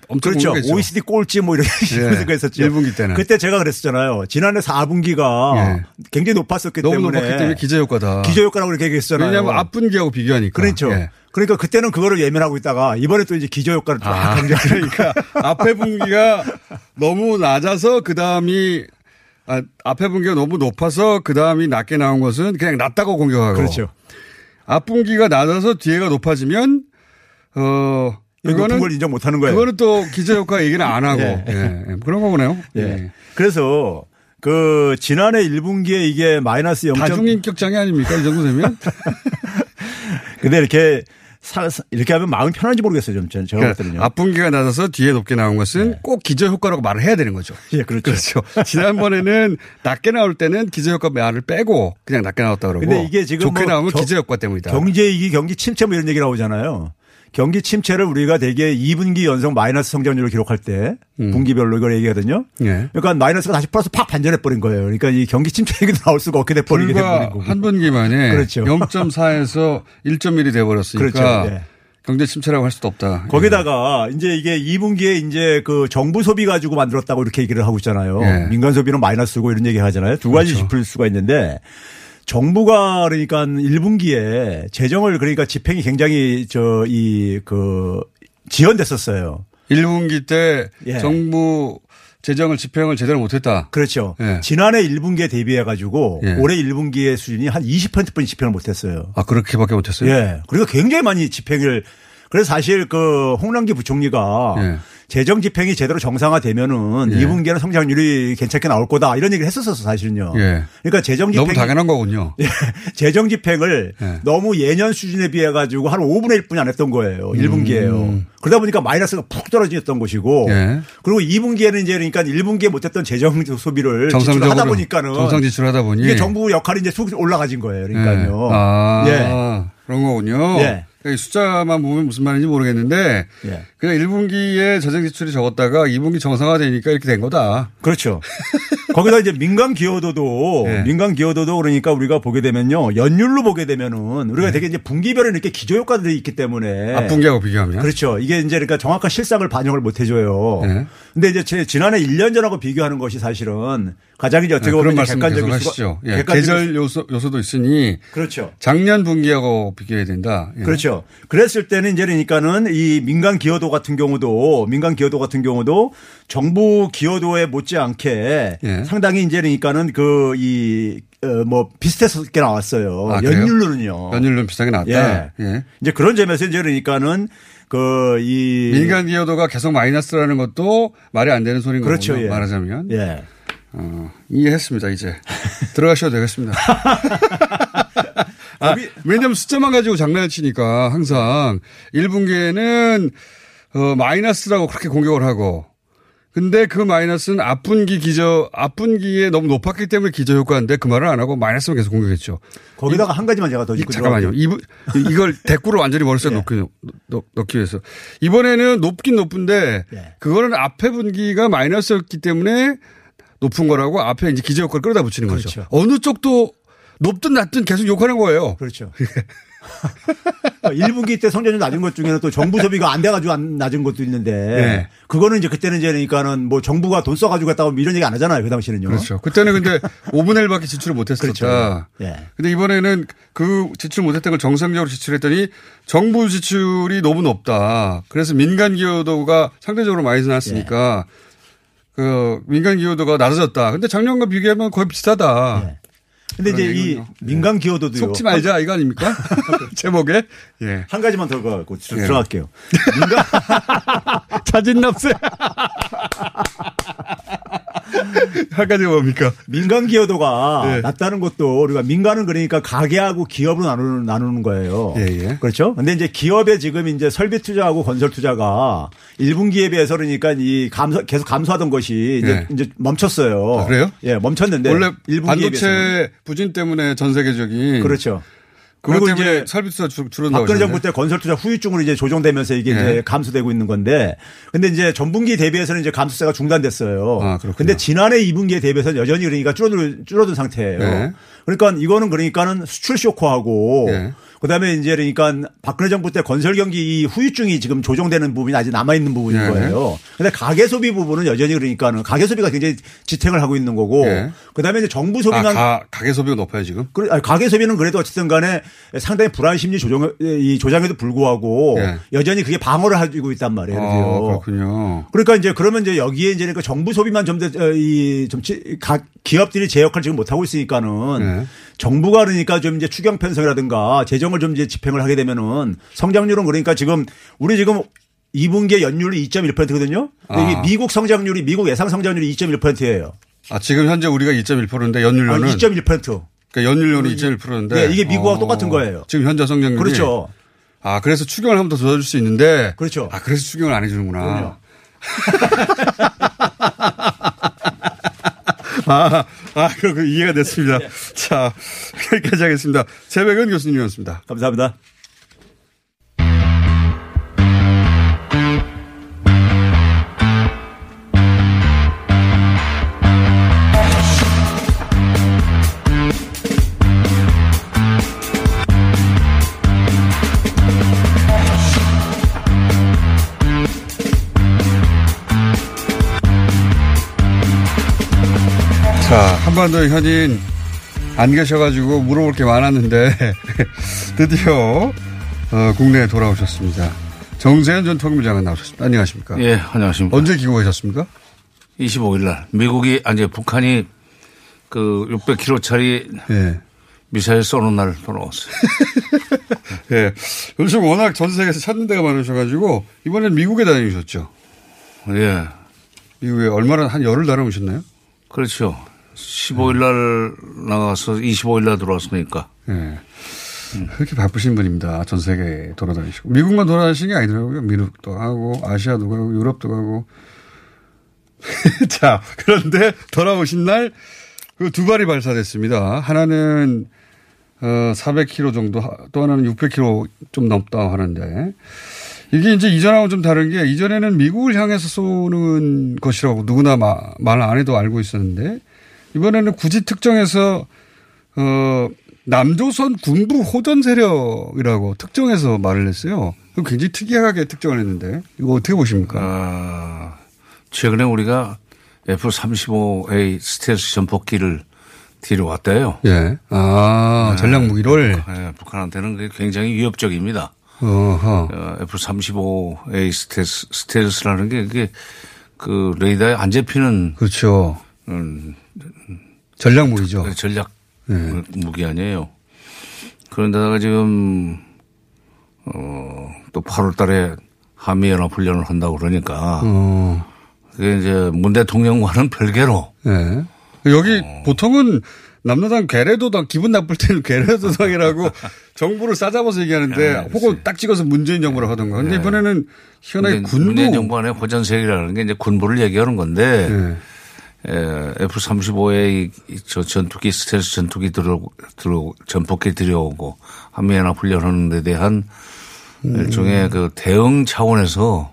엄청 그렇죠. 공격했죠. OECD 꼴찌 뭐 이렇게 생각했었죠. 예, 1분기 때는. 그때 제가 그랬었잖아요. 지난해 4분기가 예. 굉장히 높았었기 너무 때문에. 너무 높았기 때문에 기저효과다. 기저효과라고 이렇게 얘기했잖아요. 왜냐하면 앞분기하고 비교하니까. 그렇죠. 예. 그러니까 그때는 그거를 예면하고 있다가 이번에 또 이제 기저효과를 쫙 강조하니까. 그러니까 앞에 분기가 너무 낮아서 그다음이 앞에 분기가 너무 높아서 그다음이 낮게 나온 것은 그냥 낮다고 공격하고. 그렇죠. 앞분기가 낮아서 뒤에가 높아지면 이거는 그걸 인정 못하는 거예요. 그거는 또 기저효과 얘기는 안 하고 예. 예. 그런 거 보네요. 예. 예. 그래서 그 지난해 1분기에 이게 마이너스 0. 다중인격장애 아닙니까 이 정도 되면? 근데 이렇게 하면 마음이 편한지 모르겠어요. 좀 제가 볼 때는요. 앞분기가 낮아서 뒤에 높게 나온 것은 네. 꼭 기저효과라고 말을 해야 되는 거죠. 예, 그렇죠. 그렇죠. 지난번에는 낮게 나올 때는 기저효과 말을 빼고 그냥 낮게 나왔다 그러고. 근데 이게 지금 좋게 뭐 나오면 기저효과 때문이다. 경제이기, 경기 침체 뭐 이런 얘기 나오잖아요. 경기 침체를 우리가 대개 2분기 연속 마이너스 성장률을 기록할 때 분기별로 이걸 얘기하거든요. 예. 그러니까 마이너스가 다시 플러스 팍 반전해버린 거예요. 그러니까 이 경기 침체 얘기도 나올 수가 없게 돼버리게 돼버린 거고. 한 분기만에 그렇죠. 0.4에서 1.1이 돼버렸으니까 그렇죠. 네. 경제 침체라고 할 수도 없다. 거기다가 예. 이제 이게 2분기에 이제 그 정부 소비 가지고 만들었다고 이렇게 얘기를 하고 있잖아요. 예. 민간 소비는 마이너스고 이런 얘기 하잖아요. 두 가지 그렇죠. 짚을 수가 있는데. 정부가 그러니까 1분기에 재정을 그러니까 집행이 굉장히 지연됐었어요. 1분기 때 예. 정부 재정을 집행을 제대로 못했다. 그렇죠. 예. 지난해 1분기에 대비해 가지고 예. 올해 1분기의 수준이 한 20%뿐 집행을 못했어요. 아 그렇게밖에 못했어요? 예. 그리고 굉장히 많이 집행을 그래서 사실 그 홍남기 부총리가 예. 재정 집행이 제대로 정상화되면은 예. 2분기에는 성장률이 괜찮게 나올 거다 이런 얘기를 했었어서 사실은요. 예. 그러니까 재정 집행 너무 당연한 거군요. 예. 재정 집행을 예. 너무 예년 수준에 비해 가지고 한 5분의 1뿐이 안 했던 거예요. 1분기에요. 그러다 보니까 마이너스가 푹 떨어졌던 것이고 예. 그리고 2분기에는 이제 그러니까 1분기에 못했던 재정 소비를 지출하다 보니까는 정상 지출하다 보니 이게 정부 역할이 이제 쑥 올라가진 거예요. 그러니까요. 예. 아 예. 그런 거군요. 예. 숫자만 보면 무슨 말인지 모르겠는데 예. 그냥 1분기에 재정 지출이 적었다가 2분기 정상화되니까 이렇게 된 거다. 그렇죠. 거기다 이제 민간 기여도도 그러니까 우리가 보게 되면요. 연율로 보게 되면은 우리가 예. 되게 이제 분기별에 이렇게 기저 효과들이 있기 때문에 앞분기하고 비교하면 그렇죠. 이게 이제 그러니까 정확한 실상을 반영을 못 해줘요. 예. 근데 이제 지난해 1년 전하고 비교하는 것이 사실은 가장 이제 어떻게 보면 객관적일 수가 예. 계절 요소도 있으니 그렇죠. 작년 분기하고 비교해야 된다. 예. 그렇죠. 그랬을 때는 이제 그러니까는 이 민간 기여도 같은 경우도 정부 기여도에 못지않게 예. 상당히 이제 그러니까는 그 비슷하게 나왔어요. 아, 연율로는요. 연율로는 비슷하게 나왔다. 예. 예. 이제 그런 점에서 이제 그러니까는 민간 기여도가 계속 마이너스라는 것도 말이 안 되는 소리인 그렇죠. 거군요. 예. 말하자면. 예. 이해했습니다. 이제 들어가셔도 되겠습니다. 아, 왜냐면 숫자만 가지고 장난을 치니까 항상 1분기에는 마이너스라고 그렇게 공격을 하고 근데 그 마이너스는 앞분기에 너무 높았기 때문에 기저효과인데 그 말을 안 하고 마이너스만 계속 공격했죠. 거기다가 한 가지만 제가 더 짚고 잠깐만요. 이걸 대꾸를 완전히 머릿속에 넣기 위해서. 이번에는 높긴 높은데 예. 그거는 앞에 분기가 마이너스였기 때문에 높은 거라고 앞에 이제 기저효과를 끌어다 붙이는 그렇죠. 거죠. 어느 쪽도 높든 낮든 계속 욕하는 거예요. 그렇죠. 1분기 때 성장률 낮은 것 중에는 또 정부 소비가 안 돼가지고 낮은 것도 있는데 네. 그거는 이제 그때는 이제 그러니까는 뭐 정부가 돈 써가지고 했다고 이런 얘기 안 하잖아요. 그 당시에는요. 그렇죠. 그때는 근데 5분의 1밖에 지출을 못했었다. 그렇죠. 네. 근데 이번에는 그 지출 못했던 걸 정상적으로 지출했더니 정부 지출이 너무 높다. 그래서 민간 기여도가 상대적으로 많이 나왔으니까 네. 그 민간 기여도가 낮아졌다. 근데 작년과 비교하면 거의 비슷하다. 네. 근데 이제 얘기군요. 이 민간 기여도도요. 속지 말자 이거 아닙니까? 제목에. 예. 한 가지만 더 갖고 들어갈게요. 민간 자진납세. 한 가지 뭡니까? 민간 기여도가 네. 낮다는 것도 우리가 민간은 그러니까 가계하고 기업으로 나누는 거예요. 예, 예. 그렇죠? 근데 이제 기업의 지금 이제 설비 투자하고 건설 투자가 1분기에 비해서 그러니까 이 계속 감소하던 것이 이제, 예. 이제 멈췄어요. 아, 그래요? 예, 멈췄는데. 원래 1분기에 반도체 비해서는. 부진 때문에 전 세계적인. 그렇죠. 그리고 이제 설비 투자 줄었나요? 박근혜 정부 때 건설 투자 후유증으로 이제 조정되면서 이게 네. 이제 감소되고 있는 건데, 근데 이제 전분기 대비해서는 이제 감소세가 중단됐어요. 아, 그렇군요. 근데 지난해 2분기에 대비해서는 여전히 그러니까 줄어든 상태예요. 네. 그러니까 이거는 그러니까는 수출 쇼크하고, 네. 그다음에 이제 그러니까 박근혜 정부 때 건설 경기 후유증이 지금 조정되는 부분이 아직 남아 있는 부분인 네. 거예요. 근데 가계 소비 부분은 여전히 그러니까는 가계 소비가 굉장히 지탱을 하고 있는 거고, 네. 그다음에 이제 정부 소비만 가계 소비가 높아요 지금. 가계 소비는 그래도 어쨌든간에 상당히 불안 심리 조장에도 불구하고 예. 여전히 그게 방어를 하고 있단 말이에요. 아, 그렇군요. 그러니까 이제 그러면 이제 여기에 이제 그러니까 정부 소비만 좀 각 기업들이 제 역할을 지금 못 하고 있으니까는 예. 정부가 그러니까 좀 이제 추경 편성이라든가 재정을 좀 이제 집행을 하게 되면은 성장률은 그러니까 지금 우리 지금 2분기에 연율이 2.1%거든요. 근데 아. 미국 예상 성장률이 2.1%예요. 아, 지금 현재 우리가 2.1%인데 연율로는 2.1%. 그러니까 연율률이 2.1%인데. 네, 이게 미국하고 똑같은 거예요. 지금 현재 성장률이. 그렇죠. 아, 그래서 추경을 한 번 더 조절할 수 있는데. 그렇죠. 아, 그래서 추경을 안 해주는구나. 그렇군요. 이해가 됐습니다. 네. 자, 여기까지 하겠습니다. 최배근 교수님이었습니다. 감사합니다. 한반도 현인 안 계셔가지고 물어볼 게 많았는데 드디어 국내에 돌아오셨습니다. 정세현 전 통일부장관 나오셨습니다. 안녕하십니까? 예, 안녕하십니까? 언제 귀국하셨습니까? 25일 날 미국이 아니 북한이 그 600km짜리 예. 미사일 쏘는 날 돌아왔어요. 예, 요즘 워낙 전 세계에서 찾는 데가 많으셔가지고 이번엔 미국에 다녀오셨죠? 예, 미국에 얼마나 한 열흘 다녀오셨나요? 그렇죠. 15일 날 나가서 25일 날 들어왔으니까. 예. 네. 그렇게 바쁘신 분입니다. 전 세계 돌아다니시고. 미국만 돌아다니신 게 아니더라고요. 미국도 가고, 아시아도 가고, 유럽도 가고. 자, 그런데 돌아오신 날 그 두 발이 발사됐습니다. 하나는 400km 정도, 또 하나는 600km 좀 넘다 하는데. 이게 이제 이전하고 좀 다른 게 이전에는 미국을 향해서 쏘는 것이라고 누구나 말 안 해도 알고 있었는데 이번에는 굳이 특정해서 남조선 군부 호전 세력이라고 특정해서 말을 했어요. 굉장히 특이하게 특정을 했는데 이거 어떻게 보십니까? 아, 최근에 우리가 F-35A 스텔스 전폭기를 뒤로 왔대요. 예. 아, 전략 무기를. 예, 북한한테는 그게 굉장히 위협적입니다. 어허. F-35A 스텔스라는 게 그게 그 레이더에 안 잡히는. 그렇죠. 전략 무기죠. 전략 네. 무기 아니에요. 그런데다가 지금 또 8월 달에 한미연합훈련을 한다고 그러니까 그게 이제 문 대통령과는 별개로. 네. 여기 보통은 남로당 괴뢰도당 기분 나쁠 때는 괴뢰도당이라고 정부를 싸잡아서 얘기하는데 네, 혹은 딱 찍어서 문재인 정부라고 하던가. 그런데 네. 이번에는 현재 군부. 문재인 정부 안에 호전세력이라는 게 이제 군부를 얘기하는 건데. 네. 예, F-35의 저 전투기 스텔스 전투기 들어오고 전폭기 들여오고 한미연합 훈련하는 데 대한 일종의 그 대응 차원에서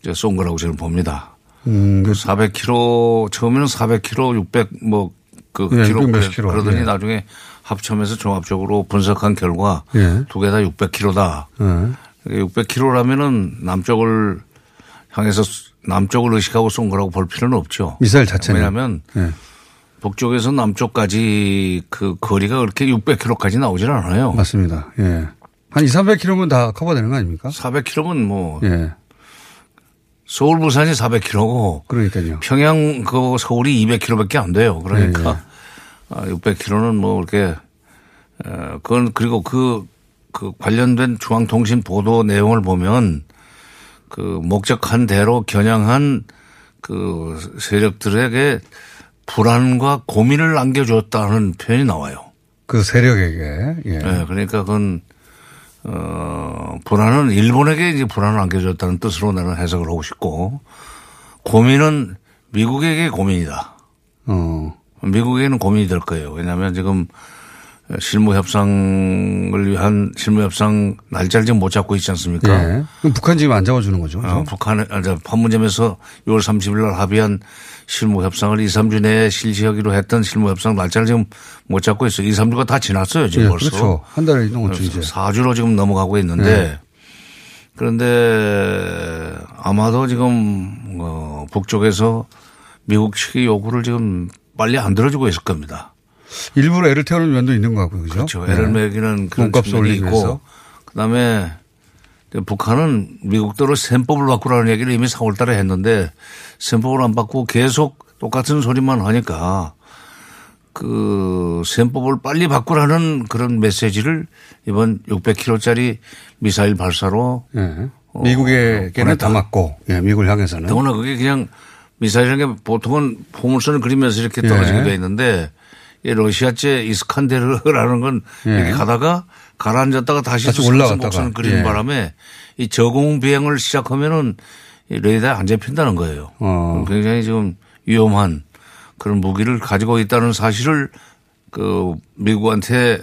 이제 쏜 거라고 저는 봅니다. 400km 처음에는 400km 600 뭐 그 예, 기록 그러더니 예. 나중에 합참에서 종합적으로 분석한 결과 예. 두 개 다 600km다. 예. 600km라면은 남쪽을 향해서 남쪽을 의식하고 쏜 거라고 볼 필요는 없죠. 미사일 자체는. 왜냐하면 네. 북쪽에서 남쪽까지 그 거리가 그렇게 600km까지 나오질 않아요. 맞습니다. 예. 한 200~300km면 다 커버되는 거 아닙니까? 400km면 뭐 예. 서울 부산이 400km고 그러니까요. 평양 그 서울이 200km밖에 안 돼요. 그러니까 예, 예. 600km는 뭐 이렇게 그건 그리고 그 관련된 중앙통신 보도 내용을 보면. 목적한 대로 겨냥한 그 세력들에게 불안과 고민을 안겨줬다는 표현이 나와요. 그 세력에게. 예. 네, 그러니까 그건 불안은 일본에게 이제 불안을 안겨줬다는 뜻으로 나는 해석을 하고 싶고, 고민은 미국에게 고민이다. 미국에는 고민이 될 거예요. 왜냐하면 지금 실무협상을 위한 실무협상 날짜를 지금 못 잡고 있지 않습니까? 예. 그럼 북한 지금 안 잡아주는 거죠? 북한에, 판문점에서 6월 30일 날 합의한 실무협상을 2, 3주 내에 실시하기로 했던 실무협상 날짜를 지금 못 잡고 있어요. 2, 3주가 다 지났어요. 지금 예, 벌써. 그렇죠. 한 달이 넘었죠. 이제. 4주로 지금 넘어가고 있는데 예. 그런데 아마도 지금 북쪽에서 미국 측의 요구를 지금 빨리 안 들어주고 있을 겁니다. 일부러 애를 태우는 면도 있는 것 같고요. 그렇죠. 애를 네. 매기는 그런 측면이 있고 위해서. 그다음에 북한은 미국대로 셈법을 바꾸라는 얘기를 이미 4월 달에 했는데 셈법을 안 바꾸고 계속 똑같은 소리만 하니까 그 셈법을 빨리 바꾸라는 그런 메시지를 이번 600km짜리 미사일 발사로 네. 미국에게는 담았고 네. 미국을 향해서는. 더구나 그게 그냥 미사일이라는 게 보통은 포물선을 그리면서 이렇게 떨어지게 네. 돼 있는데 러시아제 이스칸데르라는 건 이렇게 가다가 가라앉았다가 다시 올라갔다가 그리는 바람에 이 저공 비행을 시작하면은 레이더에 안 잡힌다는 거예요. 굉장히 지금 위험한 그런 무기를 가지고 있다는 사실을 그 미국한테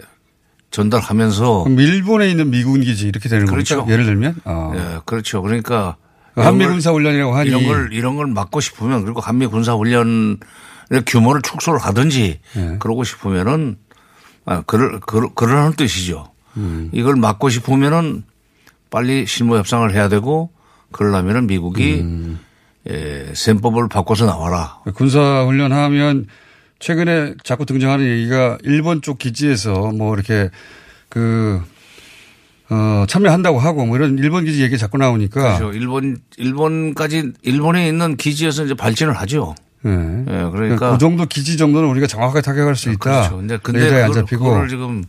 전달하면서 그럼 일본에 있는 미군 기지 이렇게 되는 그렇죠. 거죠. 예를 들면 예, 그렇죠. 그러니까 한미 군사 훈련이라고 하니 이런 걸 막고 싶으면 그리고 한미 군사 훈련 규모를 축소를 하든지 네. 그러고 싶으면은 그러라는 뜻이죠. 이걸 막고 싶으면은 빨리 실무 협상을 해야 되고 그러려면은 미국이 셈법을 바꿔서 나와라. 군사 훈련하면 최근에 자꾸 등장하는 얘기가 일본 쪽 기지에서 뭐 이렇게 참여한다고 하고 뭐 이런 일본 기지 얘기 자꾸 나오니까. 그렇죠. 일본에 있는 기지에서 이제 발진을 하죠. 네. 예, 그러니까 그 정도 기지 정도는 우리가 정확하게 타격할 수 있다. 그렇죠. 근데 그걸 지금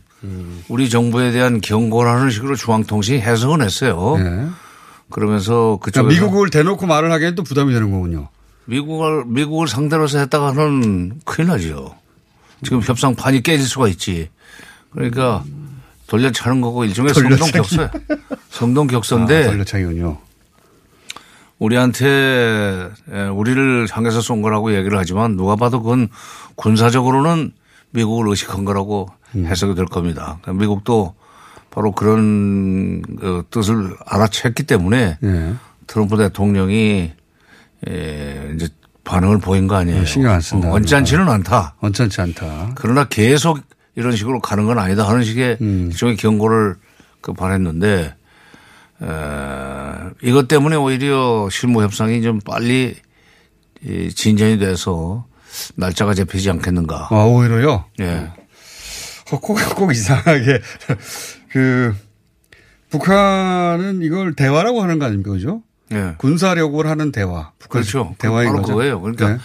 우리 정부에 대한 경고라는 식으로 중앙통신이 해석은 했어요. 네. 그러면서 그쪽에서 미국을 대놓고 말을 하기엔 또 부담이 되는 거군요. 미국을 상대로서 했다가는 큰일 나죠. 지금 협상판이 깨질 수가 있지. 그러니까 돌려차는 거고 일종의 성동격서. 성동격서인데. 돌려차기군요. 우리한테 우리를 향해서 쏜 거라고 얘기를 하지만 누가 봐도 그건 군사적으로는 미국을 의식한 거라고 해석이 될 겁니다. 그러니까 미국도 바로 그런 뜻을 알아챘기 때문에 네. 트럼프 대통령이 이제 반응을 보인 거 아니에요. 신경 안 쓴다. 언짢지는 않다. 언짢지 않다. 그러나 계속 이런 식으로 가는 건 아니다 하는 식의 일종의 경고를 발했는데 이것 때문에 오히려 실무 협상이 좀 빨리 진전이 돼서 날짜가 잡히지 않겠는가. 아, 오히려요? 예. 꼭 이상하게 북한은 이걸 대화라고 하는 거 아닙니까? 그죠? 예. 군사력을 하는 대화. 북한 그렇죠. 대화인 바로 거죠. 그거예요. 그러니까 네.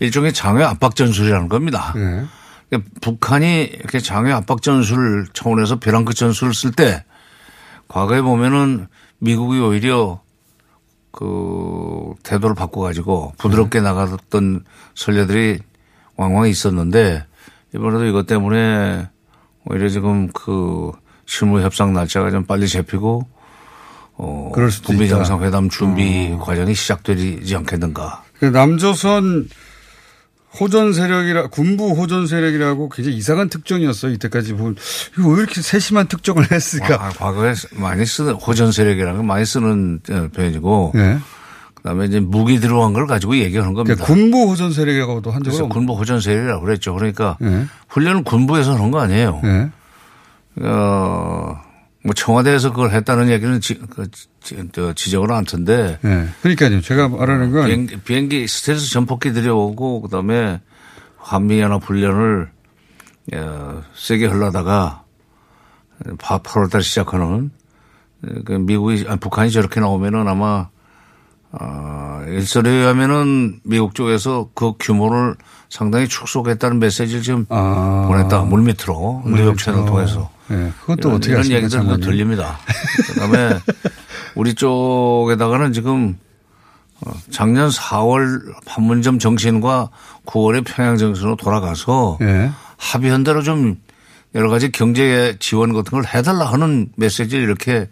일종의 장외 압박 전술이라는 겁니다. 네. 그러니까 북한이 이렇게 장외 압박 전술 차원에서 벼랑끝 전술을 쓸 때 과거에 보면은 미국이 오히려 그 태도를 바꿔가지고 부드럽게 나갔던 선례들이 왕왕 있었는데 이번에도 이것 때문에 오히려 지금 그 실무 협상 날짜가 좀 빨리 잡히고 북미 정상회담 준비 과정이 시작되지 않겠는가. 남조선 호전 세력이라 군부 호전 세력이라고 굉장히 이상한 특정이었어요. 이때까지 보면 왜 이렇게 세심한 특정을 했을까? 과거에 많이 쓰는 호전 세력이라는 건 많이 쓰는 표현이고, 네. 그다음에 이제 무기 들어간 걸 가지고 얘기하는 겁니다. 그러니까 군부 호전 세력이라고도 한 적은 없어요. 군부 호전 세력이라고 그랬죠. 그러니까 네. 훈련은 군부에서 하는 거 아니에요. 네. 뭐 청와대에서 그걸 했다는 얘기는 지적을 안 텐데. 네. 그러니까요. 제가 말하는 건. 비행기 스텔스 전폭기 들여오고 그다음에 한미연합훈련을 세게 흘러다가 8월 달 시작하는 북한이 저렇게 나오면은 아마 일설에 의하면은 미국 쪽에서 그 규모를 상당히 축소했다는 메시지를 지금 보냈다. 물밑으로. 뉴욕 채널 통해서. 네, 그것도 어떻게 이런 얘기들도 들립니다. 그다음에 우리 쪽에다가는 지금 작년 4월 판문점 정신과 9월에 평양 정신으로 돌아가서 네. 합의한 대로 좀 여러 가지 경제 지원 같은 걸 해달라 하는 메시지를 이렇게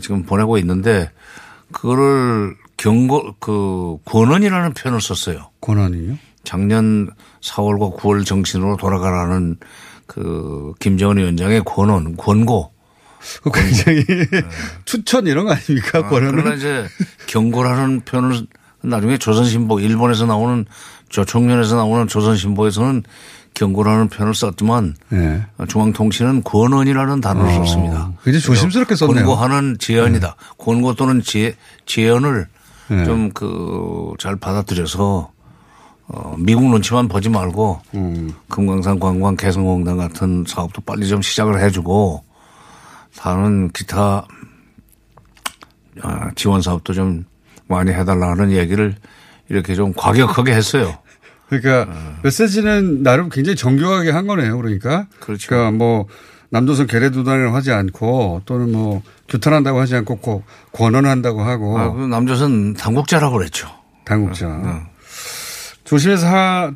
지금 보내고 있는데 그거를 경고 그 권언이라는 표현을 썼어요. 권언이요? 작년 4월과 9월 정신으로 돌아가라는 그 김정은 위원장의 권언, 권고. 굉장히 네. 추천 이런 거 아닙니까? 권언은. 그러나 이제 경고라는 표현을 나중에 조선신보 일본에서 나오는 조총련에서 나오는 조선신보에서는 경고라는 표현을 썼지만 네. 중앙통신은 권언이라는 단어를 썼습니다. 굉장히 조심스럽게 썼네요. 권고하는 제언이다. 네. 권고 또는 제언을 네. 좀 그 잘 받아들여서 미국 눈치만 보지 말고 금강산 관광 개성공단 같은 사업도 빨리 좀 시작을 해주고 다른 기타 지원 사업도 좀 많이 해달라는 얘기를 이렇게 좀 과격하게 했어요. 그러니까 메시지는 나름 굉장히 정교하게 한 거네요. 그러니까. 그렇죠. 그러니까 뭐 남조선 괴뢰도단을 하지 않고 또는 뭐 규탄한다고 하지 않고 꼭 권언한다고 하고. 아, 남조선 당국자라고 그랬죠. 당국자. 조심해서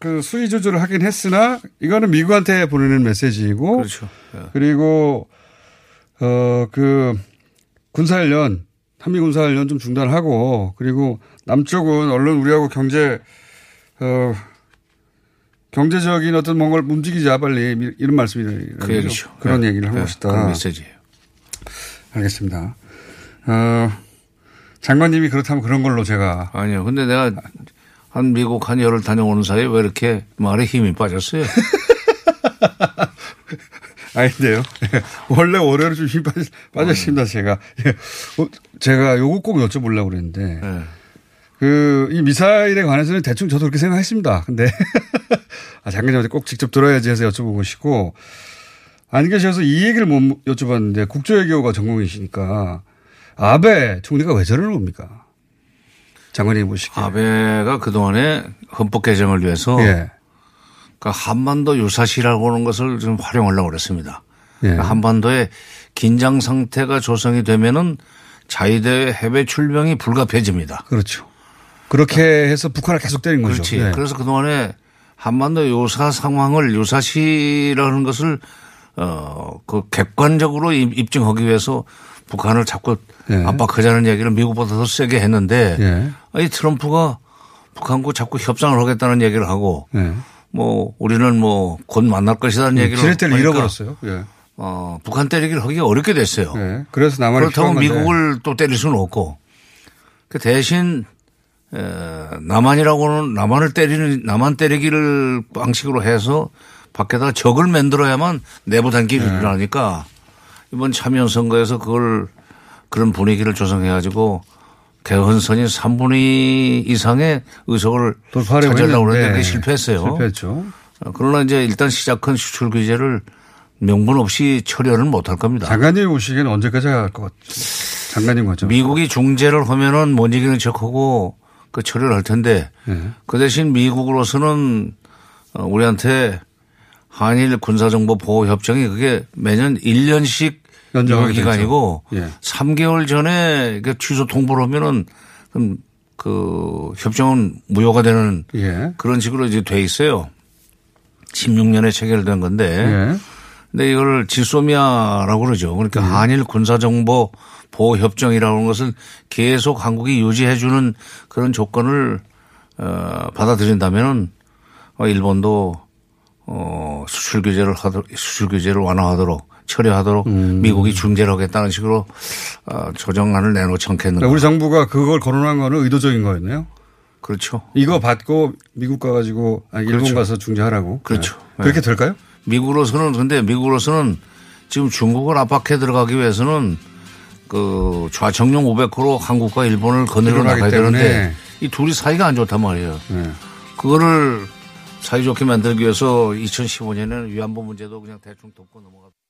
그 수위 조절을 하긴 했으나 이거는 미국한테 보내는 메시지이고. 그렇죠. 네. 그리고 그 군사훈련 한미 군사훈련 좀 중단하고 그리고 남쪽은 언론 우리하고 경제적인 어떤 뭔가를 움직이자 빨리 이런 말씀이죠. 그 얘기죠. 그런 네. 얘기를 한 네. 것이다. 그런 메시지예요. 알겠습니다. 장관님이 그렇다면 그런 걸로 제가. 아니요. 근데 내가 한 미국 한 열흘 다녀오는 사이에 왜 이렇게 말에 힘이 빠졌어요? 아닌데요. 원래 월요일에 좀 힘이 빠졌습니다. 제가. 제가 요거 꼭 여쭤보려고 그랬는데. 네. 이 미사일에 관해서는 대충 저도 그렇게 생각했습니다. 근데 장관님한테 꼭 직접 들어야지 해서 여쭤보고 싶고 안 계셔서 이 얘기를 못 여쭤봤는데 국제외교가 전공이시니까 아베 총리가 왜 저러는 겁니까? 장관님 보시기에. 아베가 그동안에 헌법 개정을 위해서 예. 그러니까 한반도 유사시라고 하는 것을 좀 활용하려고 그랬습니다. 예. 그러니까 한반도의 긴장 상태가 조성이 되면은 자위대의 해외 출병이 불가피해집니다. 그렇죠. 그렇게 그러니까 해서 북한을 계속 때린 거죠. 그렇지. 네. 그래서 그동안에 한반도 요사 상황을 요사시라는 것을 그 객관적으로 입증하기 위해서 북한을 자꾸 네. 압박하자는 얘기를 미국보다 더 세게 했는데 네. 이 트럼프가 북한과 자꾸 협상을 하겠다는 얘기를 하고 네. 뭐 우리는 뭐 곧 만날 것이라는 얘기를 지렛대를 잃어버렸어요. 네. 북한 때리기를 하기가 어렵게 됐어요. 네. 그래서 남한이 그렇다고 미국을 또 때릴 수는 없고 그 대신 남한이라고는 남한 때리기를 방식으로 해서 밖에다가 적을 만들어야만 내부 단결이 일어나니까 이번 참여연 선거에서 그런 분위기를 조성해가지고 개헌선이 3분의 2 이상의 의석을 차지하려고 했는데 그게 실패했어요. 실패했죠. 그러나 이제 일단 시작한 수출 규제를 명분 없이 처리를 못할 겁니다. 장관님 오시기는 언제까지 할 것 같죠? 장관님 거죠. 미국이 중재를 하면은 못 이기는 척하고 그 처리를 할 텐데 네. 그 대신 미국으로서는 우리한테 한일 군사정보 보호 협정이 그게 매년 1년씩 연장 기간이고 네. 3개월 전에 취소 통보를 하면은 그 협정은 무효가 되는 네. 그런 식으로 이제 돼 있어요. 16년에 체결된 건데. 네. 근데 이걸 지소미아라고 그러죠. 그러니까 한일 군사정보 보호협정이라고 하는 것은 계속 한국이 유지해주는 그런 조건을 받아들인다면 일본도 수출 규제를 완화하도록 처리하도록 미국이 중재를 하겠다는 식으로 조정안을 내놓지 않겠는가. 우리 정부가 그걸 거론한 거는 의도적인 거였네요. 그렇죠. 이거 받고 미국 가가지고 아니 일본 그렇죠. 가서 중재하라고. 그렇죠. 네. 그렇게 될까요? 미국으로서는 지금 중국을 압박해 들어가기 위해서는 그 좌청룡 500호로 한국과 일본을 거느려 나가야 되는데 이 둘이 사이가 안 좋단 말이에요. 네. 그거를 사이좋게 만들기 위해서 2015년에는 위안부 문제도 그냥 대충 덮고 넘어갔다.